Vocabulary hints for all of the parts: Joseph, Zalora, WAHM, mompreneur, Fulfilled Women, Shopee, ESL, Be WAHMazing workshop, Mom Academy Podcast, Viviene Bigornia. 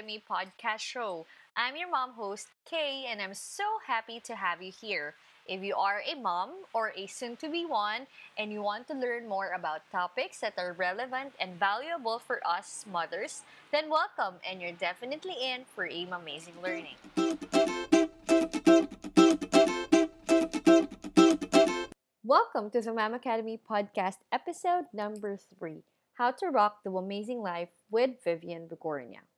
Academy Podcast Show. I'm your mom host, Kay, and I'm so happy to have you here. If you are a mom or a soon-to-be one and you want to learn more about topics that are relevant and valuable for us mothers, then welcome, and you're definitely in for Be Wahmazing Learning. Welcome to the Mom Academy Podcast, episode number 3. How to Rock the Wahmazing Life with Viviene Bigornia.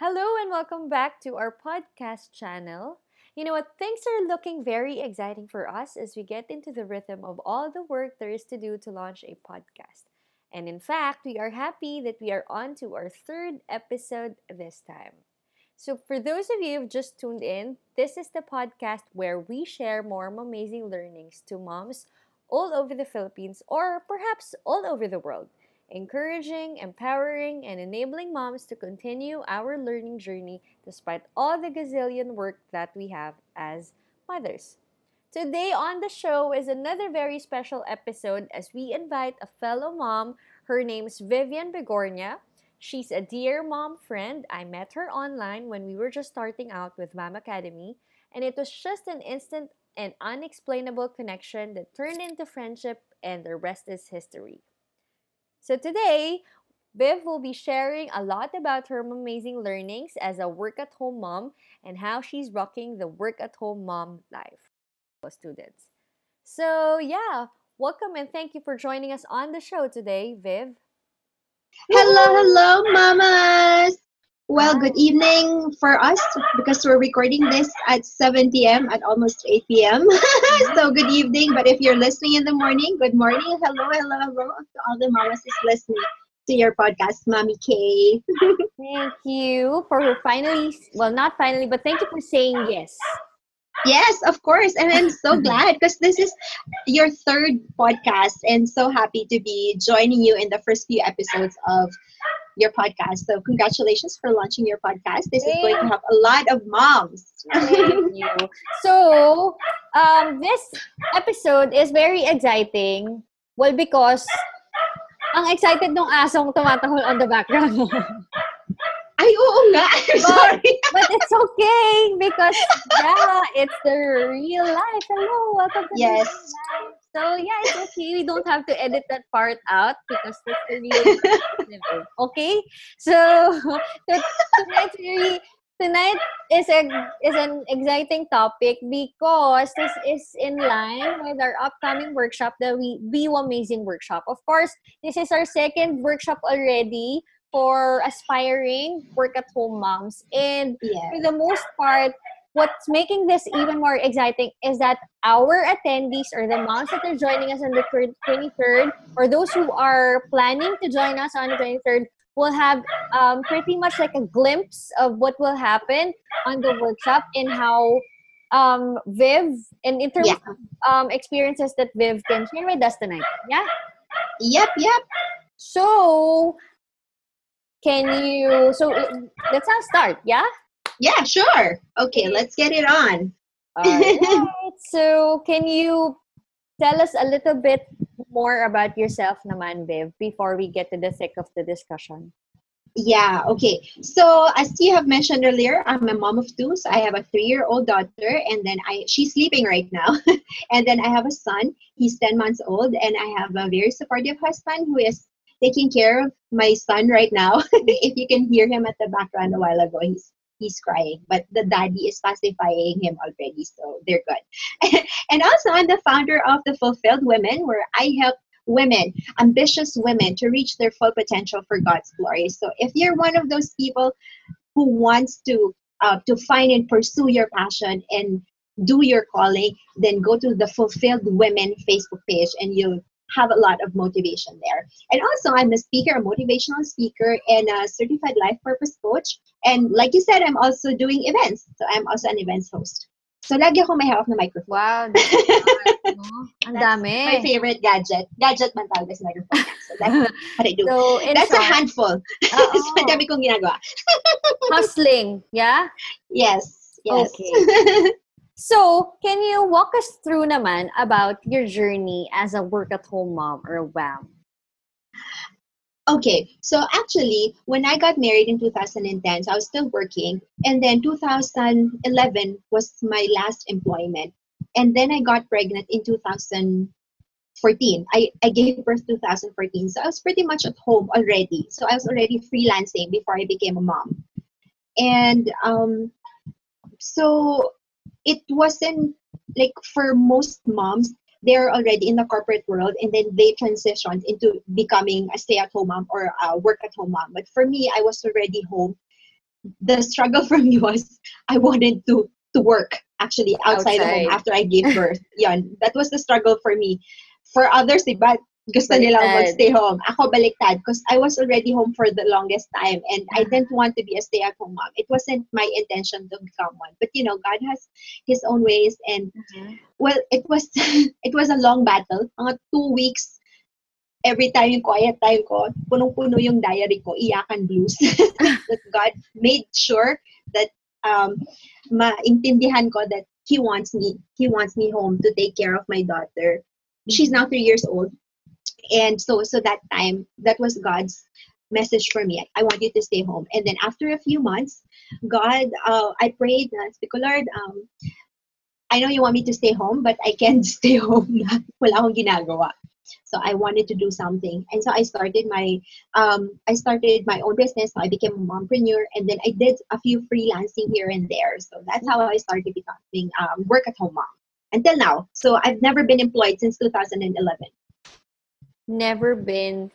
Hello and welcome back to our podcast channel. You know what? Things are looking very exciting for us as we get into the rhythm of all the work there is to do to launch a podcast. And in fact, we are happy that we are on to our 3rd episode this time. So for those of you who have just tuned in, this is the podcast where we share more amazing learnings to moms all over the Philippines or perhaps all over the world, encouraging, empowering, and enabling moms to continue our learning journey despite all the gazillion work that we have as mothers. Today on the show is another very special episode as we invite a fellow mom. Her name's Viviene Bigornia. She's a dear mom friend. I met her online when we were just starting out with Mom Academy, and it was just an instant an unexplainable connection that turned into friendship, and the rest is history. So today, Viv will be sharing a lot about her amazing learnings as a work-at-home mom and how she's rocking the work-at-home mom life for students. So yeah, welcome and thank you for joining us on the show today, Viv. Hello, mamas! Well, good evening for us because we're recording this at 7 p.m. at almost 8 p.m. So good evening. But if you're listening in the morning, good morning. Hello to all the mamas is listening to your podcast, Mommy Kay. Thank you for thank you for saying yes. Yes, of course. And I'm so glad because this is your 3rd podcast and so happy to be joining you in the first few episodes of your podcast. So congratulations for launching your podcast. This is going to help a lot of moms. Thank you. So this episode is very exciting. Well, because ang excited nung asong tumatahol on the background. Ay, oo nga. I'm sorry. But it's okay because it's the real life. Hello, welcome to the real life. So yeah, it's okay. We don't have to edit that part out because it's really okay. So tonight is an exciting topic because this is in line with our upcoming workshop, the Be WAHMazing workshop. Of course, this is our 2nd workshop already for aspiring work-at-home moms, and for the most part, what's making this even more exciting is that our attendees or the moms that are joining us on the 23rd or those who are planning to join us on the 23rd will have pretty much like a glimpse of what will happen on the workshop and how Viv, and in terms of experiences that Viv can share with us tonight. Yeah? Yep. So, let's all start, yeah? Yeah, sure. Okay, let's get it on. All right. So, can you tell us a little bit more about yourself naman, Viv, before we get to the thick of the discussion? Yeah, okay. So, as you have mentioned earlier, I'm a mom of 2. So, I have a 3-year-old daughter, and then she's sleeping right now. And then I have a son. He's 10 months old, and I have a very supportive husband who is taking care of my son right now. If you can hear him at the background a while ago, he's crying, but the daddy is pacifying him already, so they're good. And also, I'm the founder of the Fulfilled Women, where I help women, ambitious women, to reach their full potential for God's glory. So if you're one of those people who wants to find and pursue your passion and do your calling, then go to the Fulfilled Women Facebook page and you'll have a lot of motivation there. And also, I'm a speaker, a motivational speaker, and a certified life purpose coach. And like you said, I'm also doing events. So I'm also an events host. So lagi ako may hawak na microphone. Wow. Ang dami. My favorite gadget. Gadget man tawag sa microphone. So that's what I do. So, that's a handful. That's ang dami kong ginagawa. Hustling, yeah? Yes. Okay. So, can you walk us through naman about your journey as a work-at-home mom or WAHM? Okay, so actually, when I got married in 2010, so I was still working. And then 2011 was my last employment. And then I got pregnant in 2014. I gave birth 2014. So I was pretty much at home already. So I was already freelancing before I became a mom. And so it wasn't like for most moms, they're already in the corporate world and then they transitioned into becoming a stay-at-home mom or a work-at-home mom. But for me, I was already home. The struggle for me was I wanted to work actually outside of home after I gave birth. Yeah, that was the struggle for me. For others, diba, gusto nilang mag-stay home. Ako baliktad because I was already home for the longest time and I didn't want to be a stay-at-home mom. It wasn't my intention to become one. But you know, God has His own ways and well, it was a long battle. Mga 2 weeks, every time yung quiet time ko, punong-puno yung diary ko, iyakan blues. But God made sure that maintindihan ko that He wants me home to take care of my daughter. She's now 3 years old. And so that time, that was God's message for me. I want you to stay home. And then after a few months, God, I prayed, Lord, I know you want me to stay home, but I can't stay home. Wala akong ginagawa. So I wanted to do something. And so I started my own business. So I became a mompreneur. And then I did a few freelancing here and there. So that's how I started becoming work-at-home mom. Until now. So I've never been employed since 2011. Never been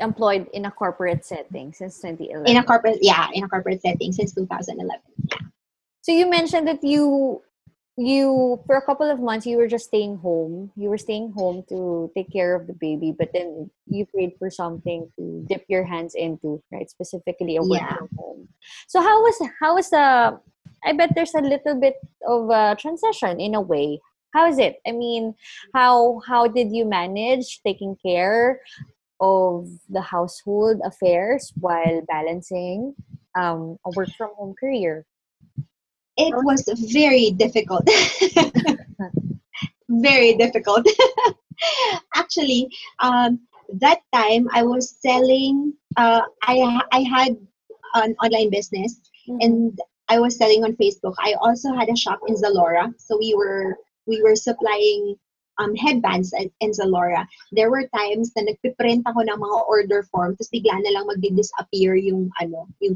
employed in a corporate setting since 2011. In a corporate setting since 2011. Yeah. So you mentioned that you for a couple of months you were just staying home. You were staying home to take care of the baby, but then you prayed for something to dip your hands into, right? Specifically a work from home. So how was the? I bet there's a little bit of a transition in a way. How is it? I mean, how did you manage taking care of the household affairs while balancing a work-from-home career? It was very difficult. Very difficult. Actually, that time I was selling, I had an online business and I was selling on Facebook. I also had a shop in Zalora. So we were supplying headbands and Zalora. There were times na nagpiprint ako ng mga order form tapos bigla na lang magdi-disappear yung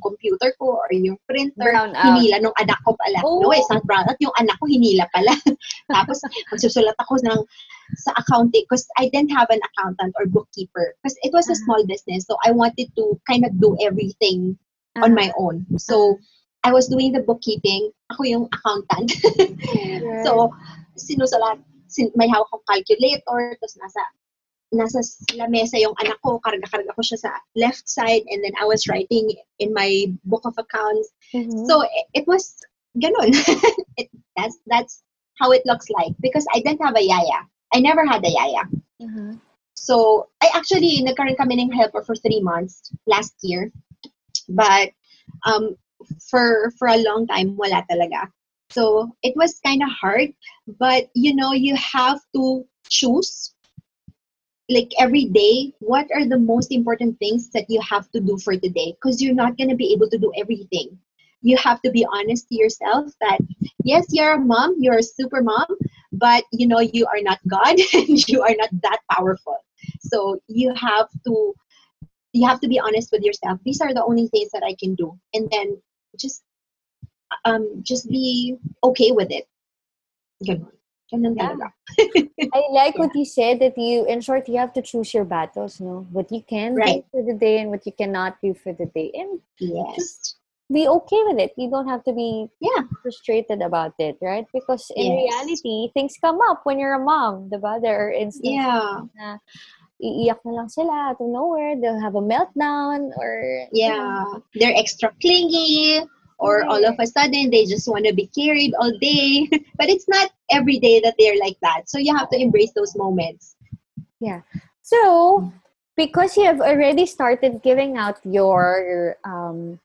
computer ko or yung printer. Hinila nung anak ko pala. Oh. No, it's not brown out. Yung anak ko hinila pala. Tapos magsusulat ako ng sa accounting because I didn't have an accountant or bookkeeper because it was a small business. So I wanted to kind of do everything on my own. So I was doing the bookkeeping. Ako yung accountant. Right. So sinusulat, may hawak akong calculator, tapos nasa lamesa yung anak ko, karga-karga ko siya sa left side, and then I was writing in my book of accounts. Mm-hmm. So it was ganun. That's how it looks like because I didn't have a yaya. I never had a yaya. Mm-hmm. So I actually nagkaroon kami ng helper for 3 months last year, but for a long time wala talaga. So it was kind of hard, but you know, you have to choose like every day, what are the most important things that you have to do for today? Because you're not going to be able to do everything. You have to be honest to yourself that, yes, you're a mom, you're a super mom, but you know, you are not God and you are not that powerful. So you have to be honest with yourself. These are the only things that I can do. And then just be okay with it. I like what you said, that you, in short, you have to choose your battles, no? What you can do for the day and what you cannot do for the day. And just be okay with it. You don't have to be frustrated about it, right? Because in reality, things come up when you're a mom, diba? There are instances na iiyak na lang sila out of nowhere. They'll have a meltdown or... Yeah. They're extra clingy. Or all of a sudden, they just want to be carried all day. But it's not every day that they're like that. So you have to embrace those moments. Yeah. So, because you have already started giving out your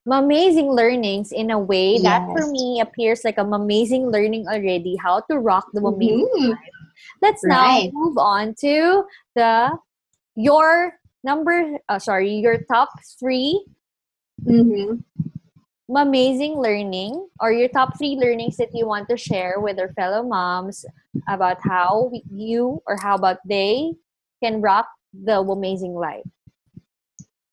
amazing learnings in a way that for me appears like an amazing learning already, how to rock the amazing life. Let's now move on to your your top three amazing learning, or your top three learnings that you want to share with our fellow moms about how you or how about they can rock the amazing life.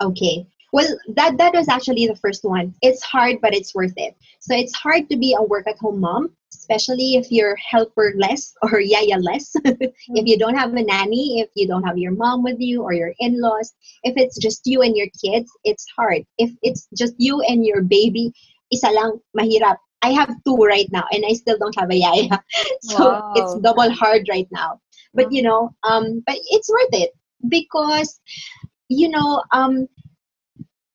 Okay. Well, that was actually the first one. It's hard, but it's worth it. So it's hard to be a work-at-home mom, especially if you're helper-less or yaya-less. If you don't have a nanny, if you don't have your mom with you or your in-laws, if it's just you and your kids, it's hard. If it's just you and your baby, isa lang mahirap. I have two right now, and I still don't have a yaya. So wow. It's double hard right now. But, you know, but it's worth it because, you know,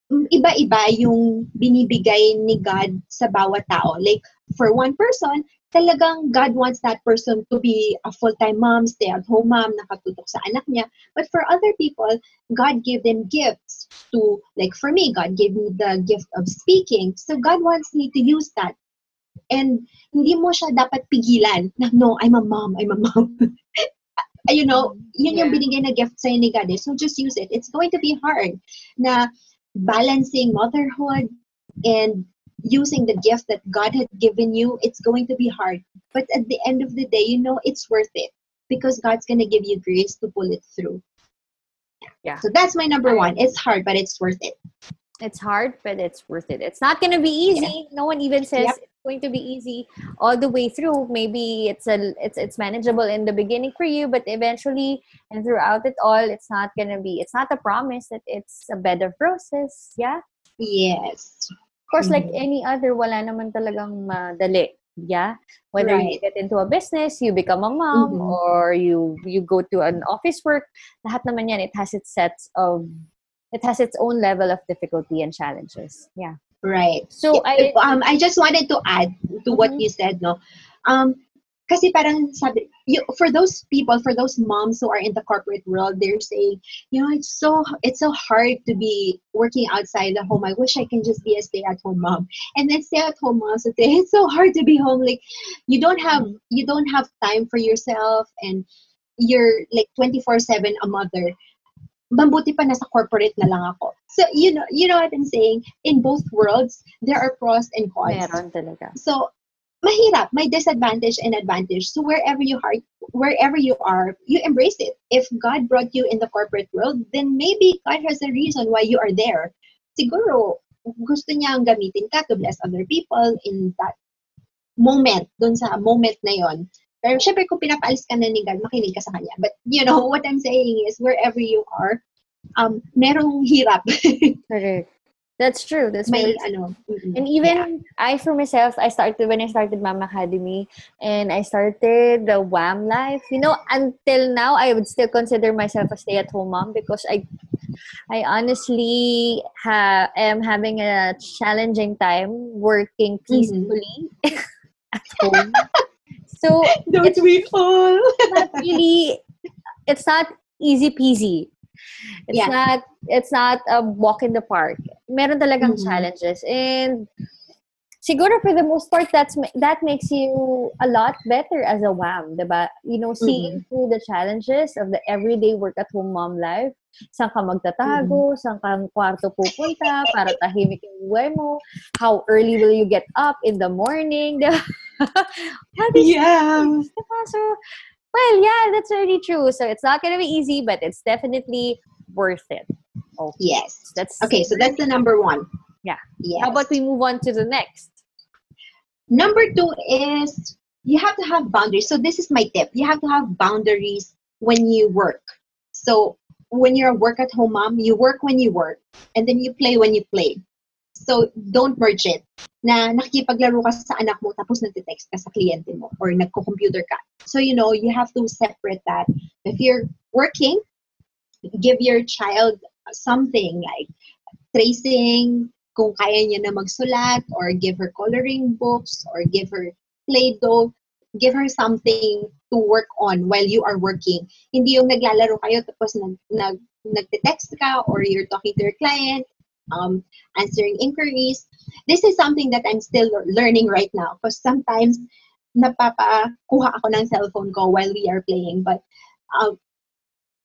iba-iba yung binibigay ni God sa bawat tao. Like, for one person, talagang God wants that person to be a full-time mom, stay-at-home mom, nakatutok sa anak niya. But for other people, God gave them gifts to, like for me, God gave me the gift of speaking. So God wants me to use that. And hindi mo siya dapat pigilan na, no, I'm a mom. You know, yun yung binigay na gift sa'yo ni God. So just use it. It's going to be hard na balancing motherhood and using the gift that God had given you. It's going to be hard. But at the end of the day, you know, it's worth it because God's going to give you grace to pull it through. Yeah. So that's my number one. It's hard, but it's worth it. It's hard, but it's worth it. It's not going to be easy. Yeah. No one even says it's going to be easy all the way through. Maybe it's manageable in the beginning for you, but eventually and throughout it all, it's not a promise that it's a better process. Yeah? Yes. Of course, like any other, wala naman talagang madali. Yeah? Whether you get into a business, you become a mom, or you go to an office work, lahat naman yan, it has its own level of difficulty and challenges. Yeah. Right. So I just wanted to add to what you said, no. Kasi parang sabi, for those people, for those moms who are in the corporate world, they're saying, you know, it's so hard to be working outside the home. I wish I can just be a stay-at-home mom. And then stay-at-home moms would say, it's so hard to be home. Like you don't have time for yourself, and you're like 24/7 a mother. Mabuti pa nasa corporate na lang ako. So, you know what I'm saying? In both worlds, there are pros and cons. Meron talaga. So, mahirap. May disadvantage and advantage. So, wherever you are, you embrace it. If God brought you in the corporate world, then maybe God has a reason why you are there. Siguro, gusto niyang gamitin ka to bless other people in that moment, dun sa moment na yon. Pero syempre, kung pinapaalis ka na ni God, makinig ka sa kanya. But, you know, what I'm saying is, wherever you are, merong hirap. Correct. That's true. That's true. And even I, for myself, when I started Mom Academy, and I started the WAHM life, you know, until now, I would still consider myself a stay-at-home mom because I honestly am having a challenging time working peacefully at home. So don't we all? It's not easy peasy. It's not a walk in the park. Meron talagang challenges, and siguro for the most part that makes you a lot better as a WAHM, diba? You know, seeing through the challenges of the everyday work at home mom life. Saan ka magtatago? Saan kang kwarto pupunta para tahimik yung buhay mo? How early will you get up in the morning? So, well, yeah, that's really true. So it's not gonna be easy, but it's definitely worth it. Oh, yes. So that's the number one. Yeah. Yes. How about we move on to the next? Number two is you have to have boundaries. So this is my tip. You have to have boundaries when you work. So when you're a work-at-home mom, you work when you work, and then you play when you play. So, don't merge it. Na nakikipaglaro ka sa anak mo, tapos nagte-text ka sa kliyente mo, or nagko-computer ka. So, you know, you have to separate that. If you're working, give your child something like tracing, kung kaya niya na magsulat, or give her coloring books, or give her Play-Doh. Give her something to work on while you are working. Hindi yung naglalaro kayo tapos nagte-text ka or you're talking to your client, answering inquiries. This is something that I'm still learning right now because sometimes napapakuha ako ng cellphone ko while we are playing. But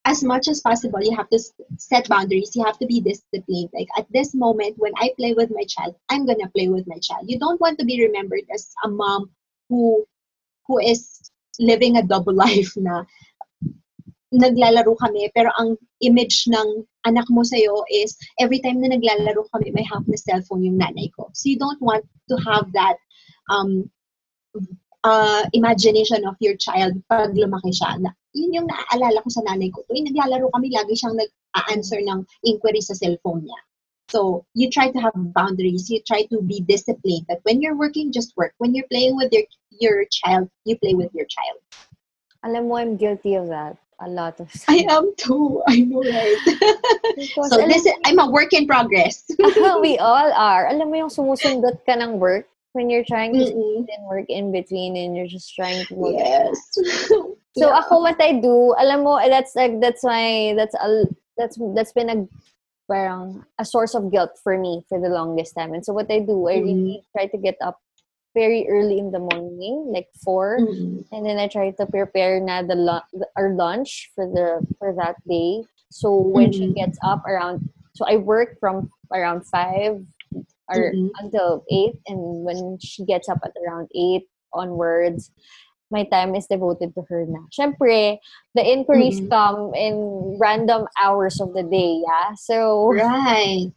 as much as possible, you have to set boundaries. You have to be disciplined. Like, at this moment, when I play with my child, I'm going to play with my child. You don't want to be remembered as a mom who is living a double life na naglalaro kami, pero ang image ng anak mo sa'yo is every time na naglalaro kami, may half na cellphone yung nanay ko. So you don't want to have that imagination of your child pag lumaki siya. Yun yung naaalala ko sa nanay ko. Tuwing naglalaro kami, lagi siyang nag-a-answer ng inquiry sa cellphone niya. So you try to have boundaries. You try to be disciplined. That when you're working, just work. When you're playing with your child, you play with your child. Alam mo, I'm guilty of that. A lot of stuff. I am too. I know, right? Because, so listen, I'm a work in progress. We all are. Alam mo yung sumusundot ka ng work when you're trying to then work in between and you're just trying to work. Yes. So yeah. Ako, what I do, alam mo, that's been a source of guilt for me for the longest time. And so what I do, I really try to get up very early in the morning, like 4, and then I try to prepare na our lunch for that day. So when she gets up around, so I work from around 5 until 8, and when she gets up at around 8 onwards, my time is devoted to her na. Syempre, the inquiries come in random hours of the day, yeah? So right.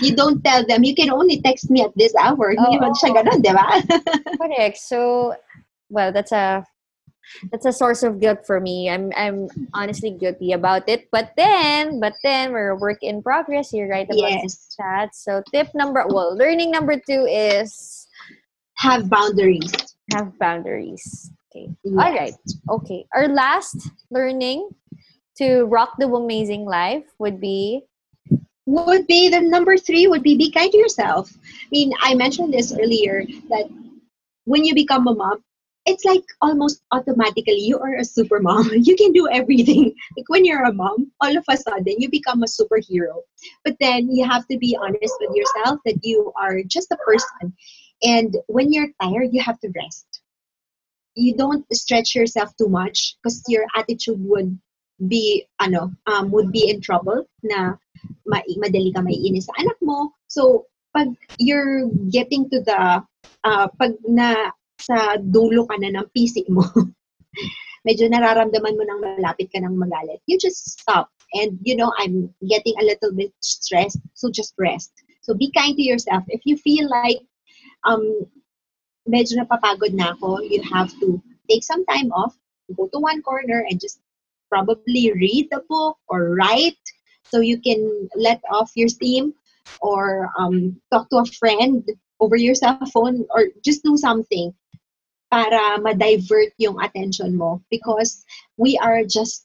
You don't tell them, you can only text me at this hour. Hindi man siya ganun, di ba? Correct. So, well, that's a source of guilt for me. I'm honestly guilty about it. But then we're a work in progress. You're right about this chat. So, learning number 2 is have boundaries. Have boundaries. Okay. Yes. All right. Okay. Our last learning to rock the amazing life would be the number 3 would be be kind to yourself. I mean, I mentioned this earlier that when you become a mom, it's like almost automatically you are a super mom. You can do everything. Like when you're a mom, all of a sudden you become a superhero. But then you have to be honest with yourself that you are just a person. And when you're tired, you have to rest. You don't stretch yourself too much because your attitude would be in trouble na madali ka maiinis sa anak mo. So, pag you're getting to the, pag na sa dulo ka na ng PC mo, medyo nararamdaman mo nang malapit ka ng magalit. You just stop. And, I'm getting a little bit stressed, so just rest. So, be kind to yourself. If you feel like, medyo napapagod na ako, you have to take some time off, go to one corner, and just probably read a book or write so you can let off your steam or talk to a friend over your cell phone or just do something para ma-divert yung attention mo because we are just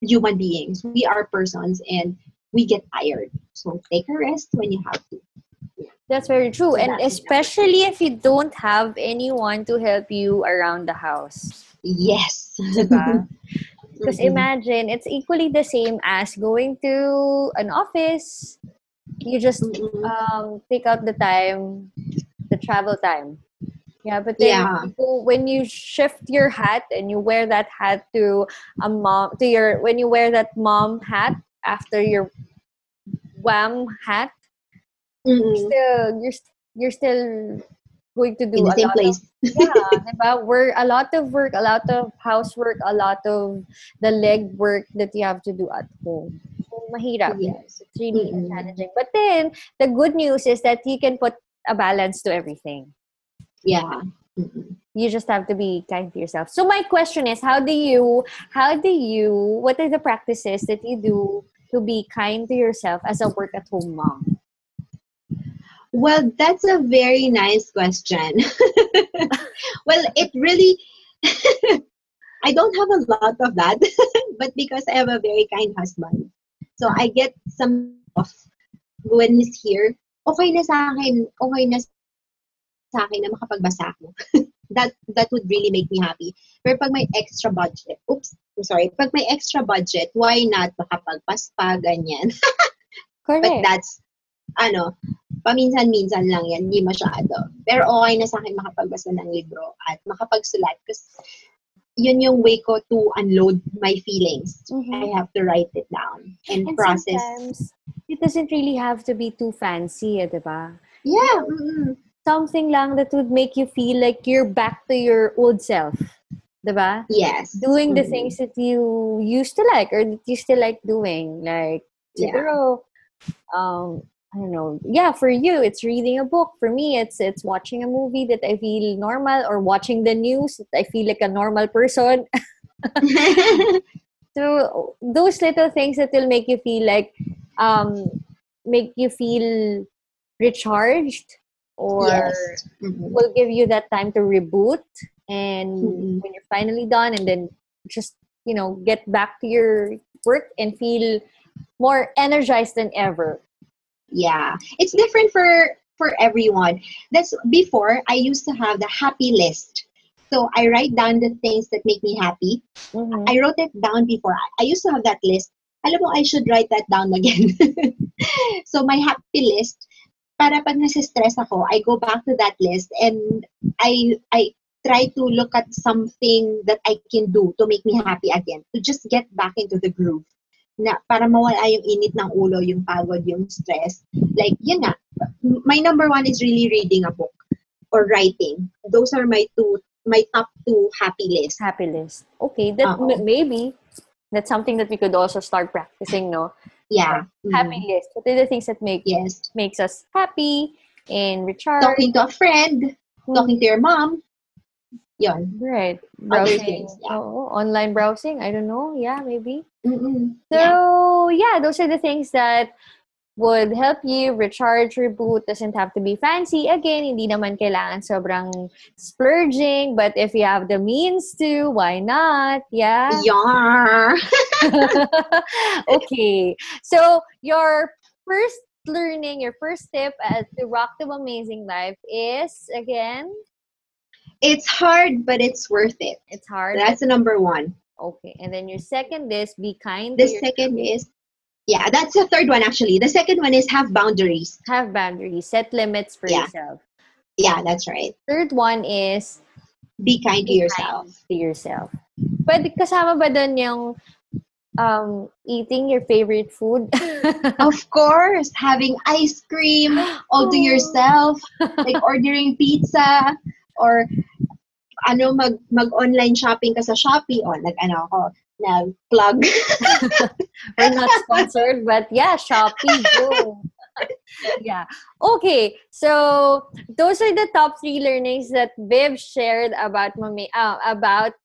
human beings. We are persons and we get tired. So take a rest when you have to. That's very true. So and especially if you don't have anyone to help you around the house. Yes. Diba? Because imagine, it's equally the same as going to an office. You just take out the time, the travel time. Yeah, but then when you shift your hat and you wear that hat to a mom, when you wear that mom hat after your WAHM hat, you're still going to do in the same place. We're a lot of work, a lot of housework, a lot of the leg work that you have to do at home. So, mahirap. Yes. It's really challenging. But then, the good news is that you can put a balance to everything. Yeah. Mm-hmm. You just have to be kind to yourself. So, my question is, what are the practices that you do to be kind to yourself as a work-at-home mom? Well, that's a very nice question. Well, it really, I don't have a lot of that, but because I have a very kind husband. So I get some off when he's here. Okay na sa akin na makapagbasa ako. That would really make me happy. Pero pag may extra budget, pag may extra budget, why not makapagpaspa, ganyan. Correct. But that's, paminsan-minsan lang yan, hindi masyado. Pero okay na sa akin makapagbasa ng libro at makapagsulat. Because yun yung way ko to unload my feelings. Mm-hmm. I have to write it down and process. Sometimes, it doesn't really have to be too fancy, diba? Yeah. Mm-hmm. Something lang that would make you feel like you're back to your old self. Diba? Yes. Doing the things that you used to like or that you still like doing. Like, siguro, I don't know. Yeah, for you, it's reading a book. For me, it's watching a movie that I feel normal, or watching the news that I feel like a normal person. So those little things that will make you feel like, make you feel recharged, or will give you that time to reboot. And when you're finally done, and then just, you know, get back to your work and feel more energized than ever. Yeah, it's different for everyone. That's before I used to have the happy list. So I write down the things that make me happy. Mm-hmm. I wrote it down before. I used to have that list. Alam mo, I should write that down again. So my happy list, para pag nasistress ako, I go back to that list and I try to look at something that I can do to make me happy again, to just get back into the groove. Na para mawala yung init ng ulo, yung pagod, yung stress. Like, yun nga. My number one is really reading a book or writing. Those are my top two happy list. Happy list. Okay. That maybe that's something that we could also start practicing, no? Yeah. Happy list. What are the things that makes us happy and recharge? Talking to a friend. Talking to your mom. Yun. Right. Browsing. Things, yeah. Oh, online browsing. I don't know. Yeah, maybe. Mm-hmm. So, yeah, those are the things that would help you recharge, reboot. Doesn't have to be fancy. Again, hindi naman kailangan sobrang splurging. But if you have the means to, why not? Yeah. Yeah. Okay. So, your first tip to rock the amazing life is, again... It's hard, but it's worth it. It's hard. That's the number one. Okay. And then your second is be kind. The second is, yeah, that's the third one actually. The second one is have boundaries. Have boundaries. Set limits for yourself. Yeah, that's right. Third one is be kind to yourself. Pwede kasama ba dun yung eating your favorite food? Of course. Having ice cream all to yourself. Like ordering pizza. Or ano mag-online shopping ka sa Shopee o nag-plug. We're not sponsored, but yeah, Shopee, go. Yeah. Okay, so those are the top 3 learnings that Viv shared about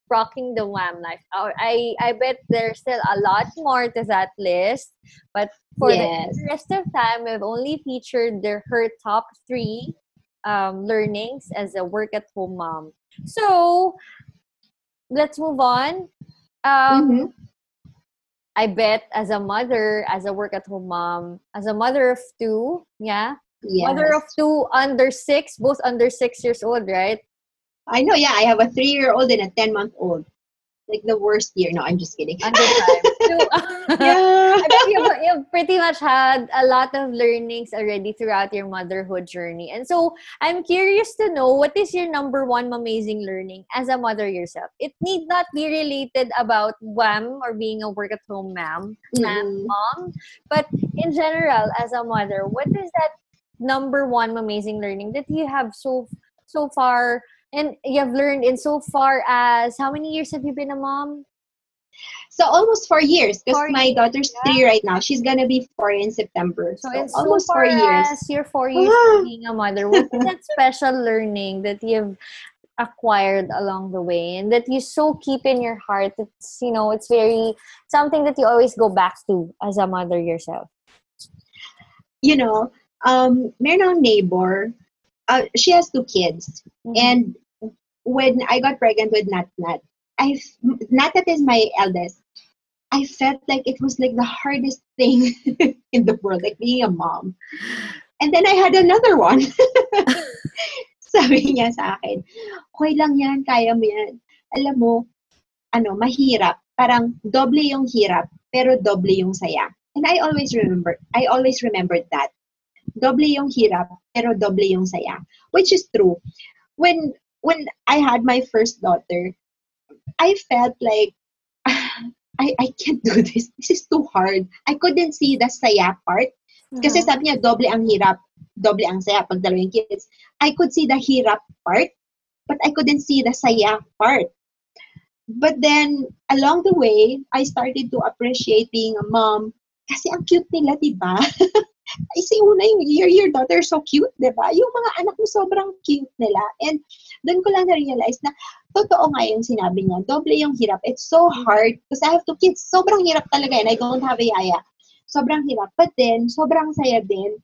rocking the Wham life. I bet there's still a lot more to that list, but for the rest of time, we've only featured her top 3 learnings as a work-at-home mom. So, let's move on. I bet as a mother, as a work-at-home mom, as a mother of 2, mother of 2 under 6, both under 6 years old, right? I know, yeah. I have a 3-year-old and a 10-month-old. Like the worst year. No, I'm just kidding. Under 5. I bet you've pretty much had a lot of learnings already throughout your motherhood journey. And so, I'm curious to know, what is your number 1 amazing learning as a mother yourself? It need not be related about WAHM or being a work-at-home mom. But in general, as a mother, what is that number 1 amazing learning that you have so far, and you have learned in so far as, how many years have you been a mom? So almost 4 years, because my daughter's 3 right now. She's gonna be 4 in September. So almost so 4 years. You're 4 years of being a mother. What is that special learning that you've acquired along the way and that you so keep in your heart? It's, you know, it's very something that you always go back to as a mother yourself. You know, meron akong neighbor. She has 2 kids, and when I got pregnant with Nat, Nat is my eldest. I felt like it was like the hardest thing in the world, like being a mom. And then I had another one. Sabi niya sa akin, okay lang yan, kaya mo yan. Alam mo, mahirap. Parang doble yung hirap, pero doble yung saya. And I always remembered that. Doble yung hirap, pero doble yung saya. Which is true. When I had my first daughter, I felt like, I can't do this. This is too hard. I couldn't see the saya part. Kasi sabi niya, doble ang hirap, doble ang saya pag dalawang kids. I could see the hirap part, but I couldn't see the saya part. But then, along the way, I started to appreciate being a mom. Kasi ang cute nila, diba? Kasi una yung, your daughter so cute, diba? Yung mga anak mo sobrang cute nila. And doon ko lang na-realize na, totoo nga yung sinabi niya, doble yung hirap. It's so hard. Because I have two kids. Sobrang hirap talaga yun. I don't have a yaya. Sobrang hirap. But then, sobrang saya din.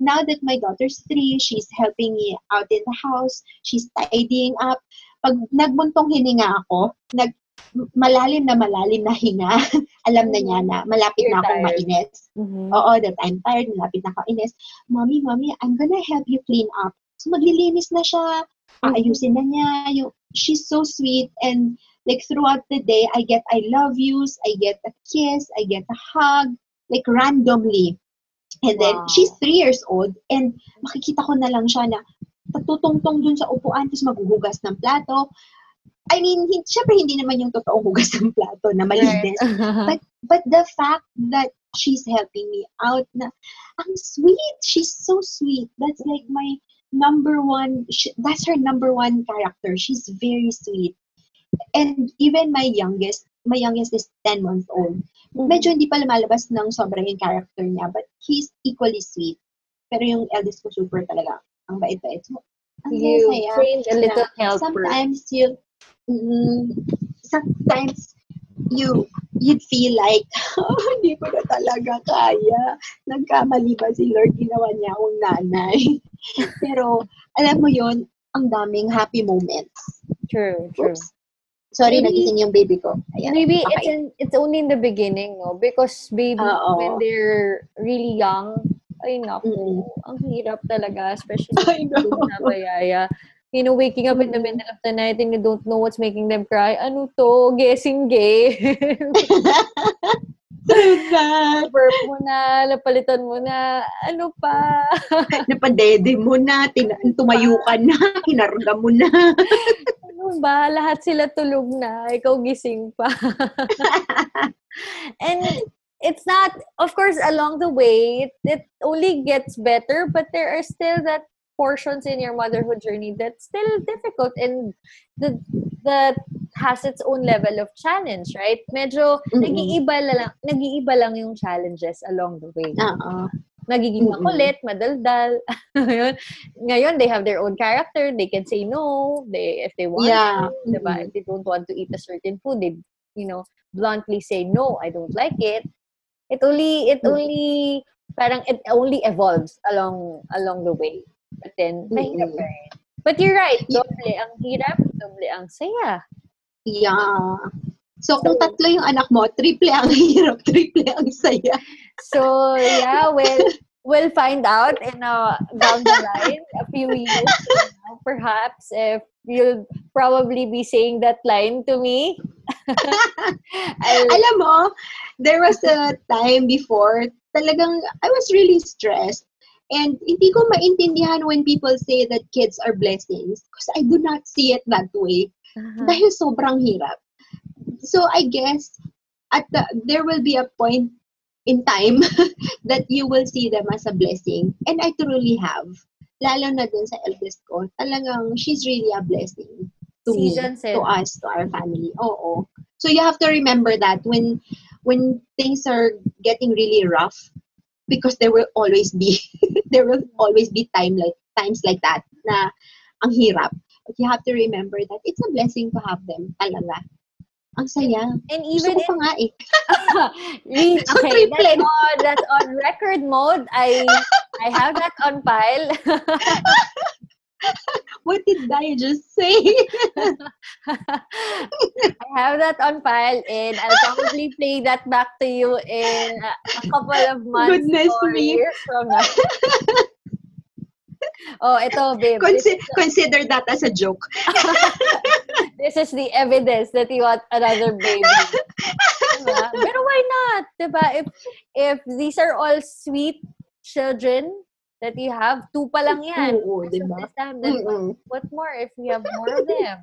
Now that my daughter's 3, she's helping me out in the house. She's tidying up. Pag nagbuntong hininga ako, malalim na hinga. Alam na niya na malapit na akong mainis. Mm-hmm. Oo, that I'm tired. Malapit na akong inis. Mommy, I'm gonna help you clean up. So, maglilinis na siya. Ayusin na niya. She's so sweet. And like throughout the day, I get I love yous. I get a kiss. I get a hug. Like randomly. And then, she's 3 years old, and makikita ko na lang siya na tatutungtong dun sa upuan, tapos maghuhugas ng plato. I mean, syempre hindi naman yung totoong hugas ng plato na malinis. Right. But the fact that she's helping me out na, ang sweet! She's so sweet. That's like my that's her number one character. She's very sweet. And even my youngest is 10 months old. Medyo hindi pa lumalabas ng sobrang yung character niya, but he's equally sweet. Pero yung eldest ko super talaga. Ang bait-bait. So, ang saya. Trained a little helper. Sometimes you'd feel like, hindi ko na talaga kaya. Nagkamali ba si Lord? Ginawa niya akong nanay. Pero, alam mo yun, ang daming happy moments. True. Oops. Sorry, nagising yung baby ko. Ayan. Maybe okay. It's only in the beginning, no? Because baby, when they're really young, ay naku, ang hirap talaga, especially na bayaya. You know, waking up in the middle of the night and you don't know what's making them cry. Ano to? Guessing game. Burp mo na, napalitan mo na, ano pa? Napadede mo na, tumayo ka na, hinarga mo na. Ano ba? Lahat sila tulog na. Ikaw gising pa. And it's not, of course, along the way, it only gets better, but there are still that portions in your motherhood journey that's still difficult and that has its own level of challenge, right? Medyo nag-iiba lang yung challenges along the way. Nagiging makulit, madaldal. Ngayon, they have their own character. They can say no if they want to. Diba? If they don't want to eat a certain food, they, bluntly say, no, I don't like it. It only evolves along the way. But then, mahirap pa rin. But you're right. Doble ang hirap, doble ang saya. Yeah. So, kung tatlo yung anak mo, triple ang hirap, triple ang saya. So, yeah, we'll find out down the line, a few years from now, perhaps, if you'll probably be saying that line to me. Alam mo, there was a time before, talagang, I was really stressed. And hindi ko maintindihan when people say that kids are blessings because I do not see it that way. Dahil sobrang hirap. So, I guess there will be a point in time that you will see them as a blessing. And I truly have. Lalo na dun sa eldest ko. Talagang, she's really a blessing to me, to us, to our family. Oo. So, you have to remember that when things are getting really rough, because there will always be times like that na ang hirap. But you have to remember that it's a blessing to have them. Talaga. Ang saya. And even gusto ko pa nga eh. Okay, that's on record mode. I have that on file. What did I just say? I have that on file and I'll probably play that back to you in a couple of months years from now. Oh, ito, babe. Consider that as a joke. This is the evidence that you want another baby. Diba? Pero why not? Diba? If these are all sweet children that you have, 2 pa lang yan. Oo, diba? What more if you have more of them?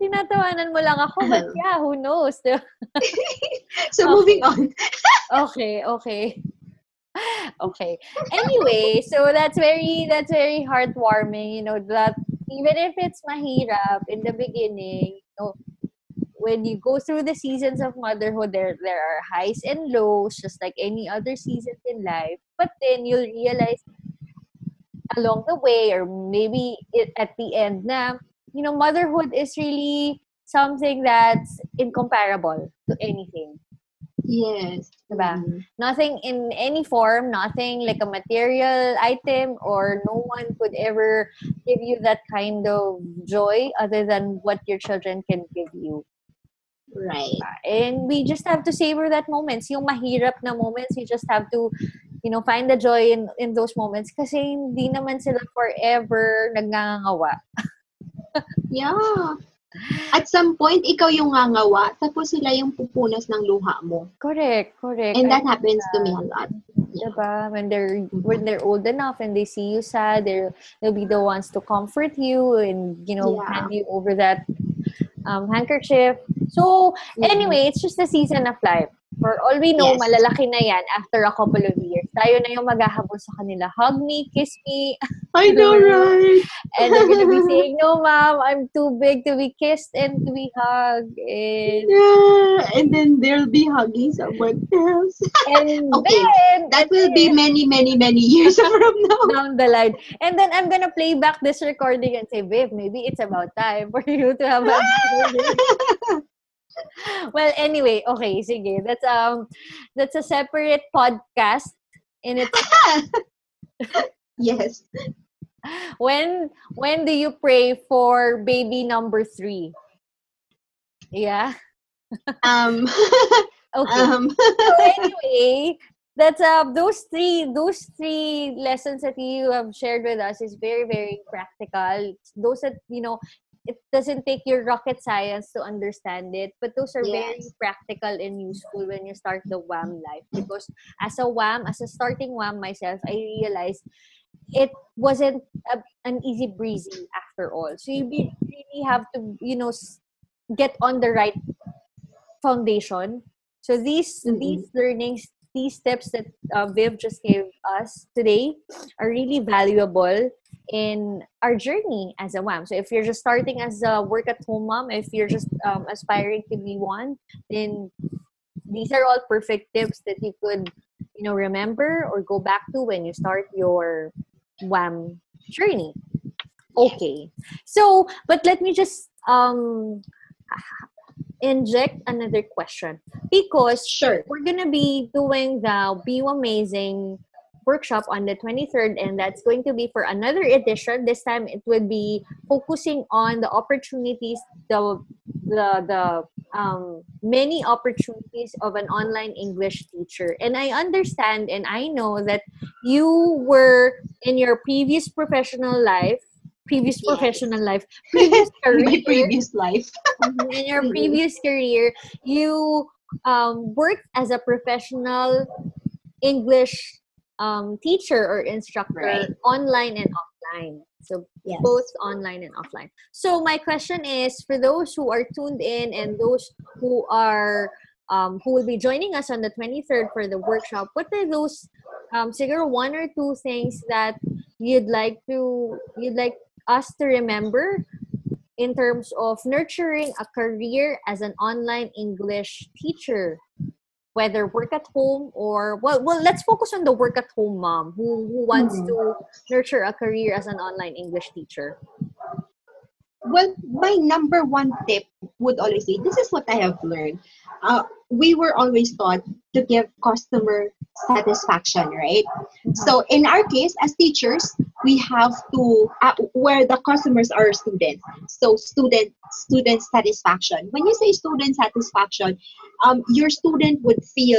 Tinatawanan mo lang ako, but yeah, who knows? So, moving on. Okay. Anyway, so that's very heartwarming, you know, that even if it's mahirap in the beginning, you know, when you go through the seasons of motherhood, there are highs and lows, just like any other seasons in life. But then you'll realize along the way, or maybe at the end na, you know, motherhood is really something that's incomparable to anything. Yes. Diba? Mm-hmm. Nothing in any form, nothing like a material item, or no one could ever give you that kind of joy other than what your children can give you. Right. And we just have to savor that moments. Yung mahirap na moments, you just have to, you know, find the joy in those moments kasi hindi naman sila forever nagngangawa. Yeah. At some point, ikaw yung ngangawa, tapos sila yung pupunas ng luha mo. Correct. And that happens to me a lot. Yeah. Diba? When they're old enough and they see you sad, they'll be the ones to comfort you and, you know, hand you over that handkerchief. So, anyway, it's just the season of life. For all we know, malalaki na yan after a couple of years. Tayo na yung maghahabol sa kanila. Hug me, kiss me. I know, right? And they're gonna be saying, no, mom, I'm too big to be kissed and to be hugged. And then they'll be hugging someone else. And okay, then... That will be many, many, many years from now. Down the line. And then I'm gonna play back this recording and say, babe, maybe it's about time for you to have a Well, anyway, okay, sige. That's a separate podcast in it. Yes. When do you pray for baby number 3? Yeah. Okay. So anyway, that's those three lessons that you have shared with us is very, very practical. Those that, you know, it doesn't take your rocket science to understand it, but those are very practical and useful when you start the WAHM life. Because as a WAHM, as a starting WAHM myself, I realized it wasn't an easy breezy after all. So you really have to, you know, get on the right foundation. So these learnings, these steps that Viv just gave us today are really valuable in our journey as a WAHM. So if you're just starting as a work-at-home mom, if you're just aspiring to be one, then these are all perfect tips that you could, you know, remember or go back to when you start your WAHM journey. Okay. So, but let me just inject another question, because we're going to be doing the Be WAHMazing workshop on the 23rd, and that's going to be for another edition. This time it will be focusing on the opportunities, the many opportunities of an online English teacher. And I understand and I know that you were in your previous career, in your previous career, you worked as a professional English teacher or instructor, online and offline. So both online and offline. So my question is, for those who are tuned in and those who are who will be joining us on the 23rd for the workshop, what are those one or two things that you'd like us to remember in terms of nurturing a career as an online English teacher, whether work at home or well let's focus on the work at home mom who wants to nurture a career as an online English teacher. Well, my number one tip would always be, this is what I have learned. We were always taught to give customer satisfaction, right? So in our case, as teachers, we have to, where the customers are students. So student satisfaction. When you say student satisfaction, your student would be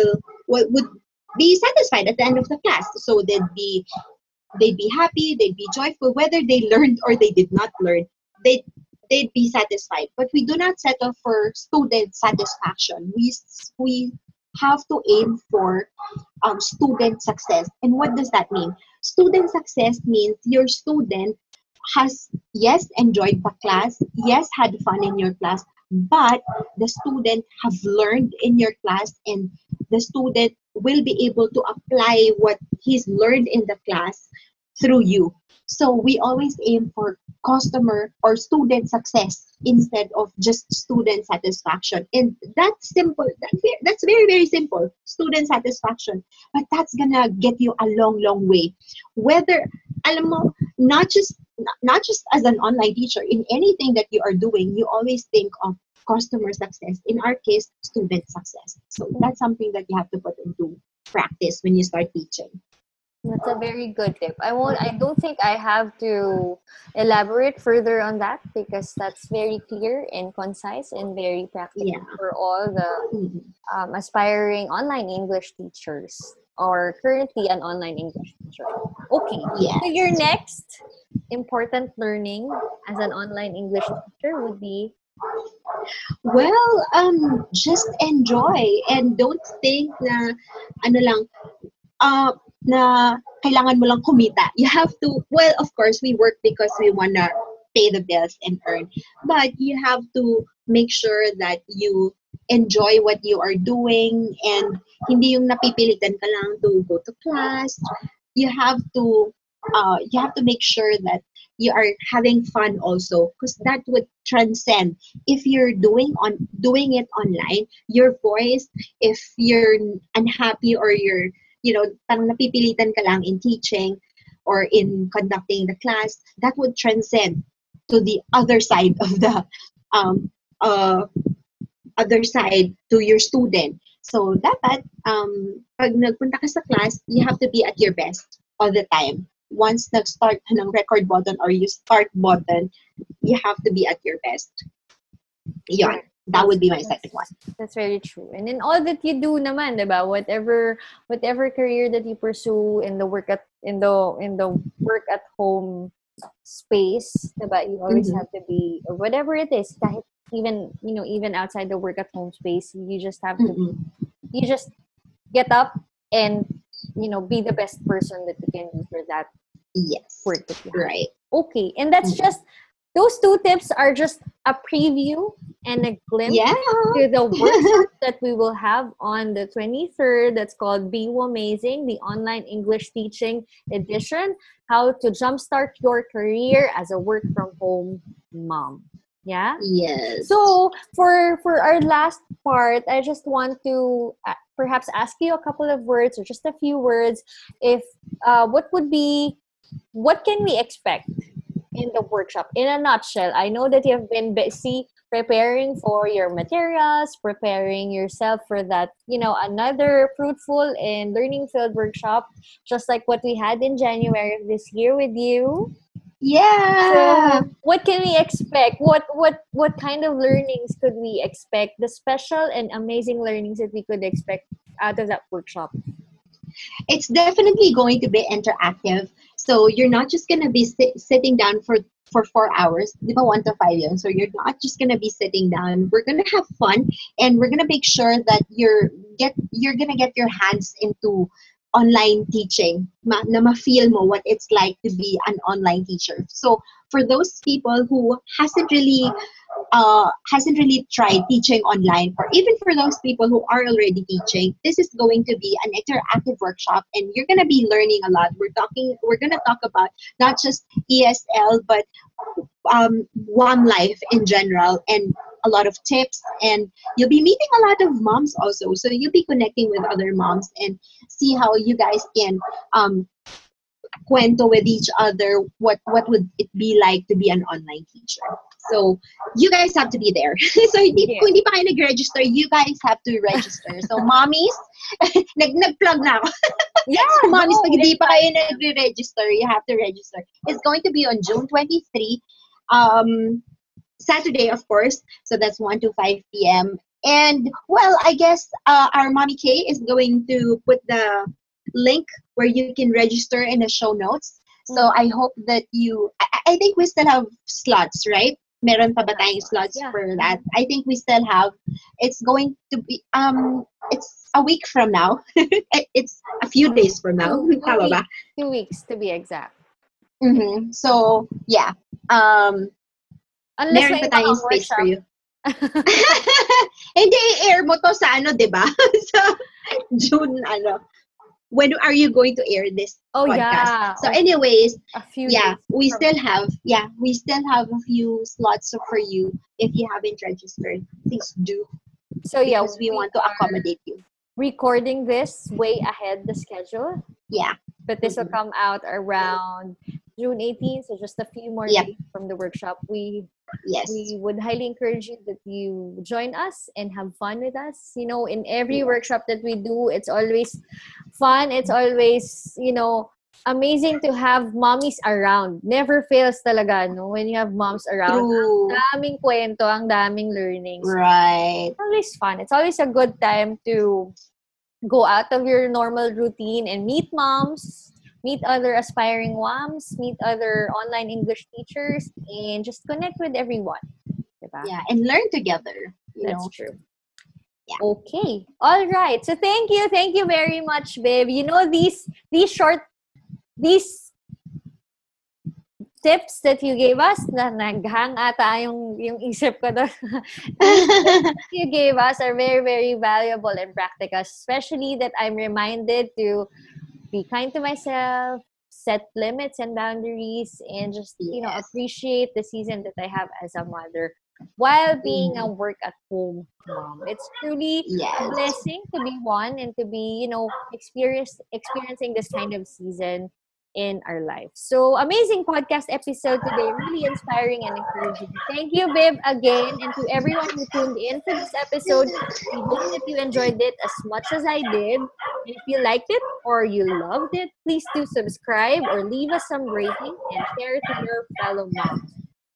satisfied at the end of the class. So they'd be happy, they'd be joyful, whether they learned or they did not learn. They'd be satisfied. But we do not settle for student satisfaction. We have to aim for student success. And what does that mean? Student success means your student has, yes, enjoyed the class, yes, had fun in your class, but the student have learned in your class, and the student will be able to apply what he's learned in the class through you. So we always aim for customer or student success instead of just student satisfaction. And that's simple. That's very, very simple. Student satisfaction. But that's gonna get you a long, long way. Whether, alam mo, not just as an online teacher, in anything that you are doing, you always think of customer success. In our case, student success. So that's something that you have to put into practice when you start teaching. That's a very good tip. I don't think I have to elaborate further on that because that's very clear and concise and very practical for all the aspiring online English teachers or currently an online English teacher. Okay. Yeah. So your next important learning as an online English teacher would be? Well, just enjoy and don't think na ano lang, na kailangan mo lang kumita. You have to, well, of course, we work because we want to pay the bills and earn. But you have to make sure that you enjoy what you are doing and hindi yung napipilitan ka lang to go to class. You have to make sure that you are having fun also, because that would transcend. If you're doing it online, your voice, if you're unhappy or you're, you know, parang napipilitan ka lang in teaching or in conducting the class, that would transcend to the other side of the other side to your student. So dapat pag nagpunta ka sa class, you have to be at your best all the time. Once nag-start ng record button or you start button, you have to be at your best. Yun. That would be my second one. That's very true. And in all that you do naman, diba? Whatever career that you pursue in the work at in the work at home space, diba? You always have to be, or whatever it is, kahit even outside the work at home space, you just have to you just get up and be the best person that you can be for that work that you have. Right. Okay. And that's just those two tips are just a preview and a glimpse to the workshop that we will have on the 23rd. That's called Be WAHMazing, the online English teaching edition, how to jumpstart your career as a work from home mom. Yeah? Yes. So for our last part, I just want to perhaps ask you a couple of words or just a few words. If what can we expect in the workshop? In a nutshell, I know that you have been busy preparing for your materials, preparing yourself for that, another fruitful and learning-filled workshop, just like what we had in January of this year with you. Yeah. So what can we expect? What kind of learnings could we expect? The special and amazing learnings that we could expect out of that workshop. It's definitely going to be interactive. So you're not just going to be sitting down for 4 hours, 1 to 5 years. So you're not just going to be sitting down. We're going to have fun, and we're going to make sure that you're going to get your hands into online teaching, na ma-feel mo what it's like to be an online teacher. So for those people who hasn't really tried teaching online, or even for those people who are already teaching, this is going to be an interactive workshop, and you're going to be learning a lot. We're going to talk about not just ESL, but WAHM life in general, and a lot of tips, and you'll be meeting a lot of moms also. So you'll be connecting with other moms and see how you guys can kwento with each other what would it be like to be an online teacher. So you guys have to be there. So kung hindi pa kayo nag-register, you guys have to register. So mommies, nag-plug na ako. Yeah, so mommies, pag hindi pa kayo nag-register, you have to register. It's going to be on June 23, Saturday, of course. So that's 1 to 5 p.m. And, well, I guess our Mommy K is going to put the link where you can register in the show notes. So I hope that I think we still have slots, right? Meron pa ba tayong slots for that? I think we still have. It's going to be, it's a week from now. It's a few days from now. 2 weeks to be exact. So, yeah. Unless meron pa tayong space workshop. For you. Hindi, air mo to sa ano, diba? Sa June, ano. When are you going to air this podcast? Yeah. So anyways, we still have a few slots for you. If you haven't registered, please do. So yeah, because we want to accommodate you. Recording this way ahead the schedule. Yeah. But this will come out around June 18th, so just a few more days from the workshop. We would highly encourage you that you join us and have fun with us. You know, in every workshop that we do, it's always fun. It's always, you know, amazing to have mommies around. Never fails talaga, no? When you have moms around. True. Ang daming kwento, ang daming learnings. Right. It's always fun. It's always a good time to go out of your normal routine and meet moms. Meet other aspiring WAHMs, meet other online English teachers, and just connect with everyone. Diba? Yeah, and learn together. That's true. Yeah. Okay. All right. So thank you very much, babe. You know, these tips that you gave us, na naghang ata yung isip ko doon. You gave us are very, very valuable and practical, especially that I'm reminded to be kind to myself, set limits and boundaries, and just, you know, appreciate the season that I have as a mother while being a work-at-home mom. It's truly a blessing to be one and to be, you know, experiencing this kind of season in our life. So, amazing podcast episode today. Really inspiring and encouraging. Thank you, babe, again. And to everyone who tuned in for this episode, we hope that you enjoyed it as much as I did. And if you liked it or you loved it, please do subscribe or leave us some rating and share it to your fellow moms.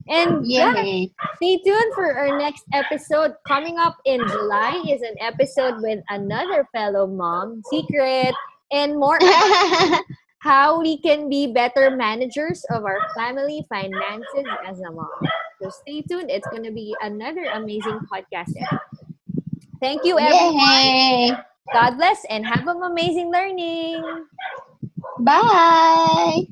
And stay tuned for our next episode. Coming up in July is an episode with another fellow mom, Secret, and more. How we can be better managers of our family finances as a mom. So stay tuned. It's going to be another amazing podcast episode. Thank you, everyone. Yay. God bless and have an amazing learning. Bye.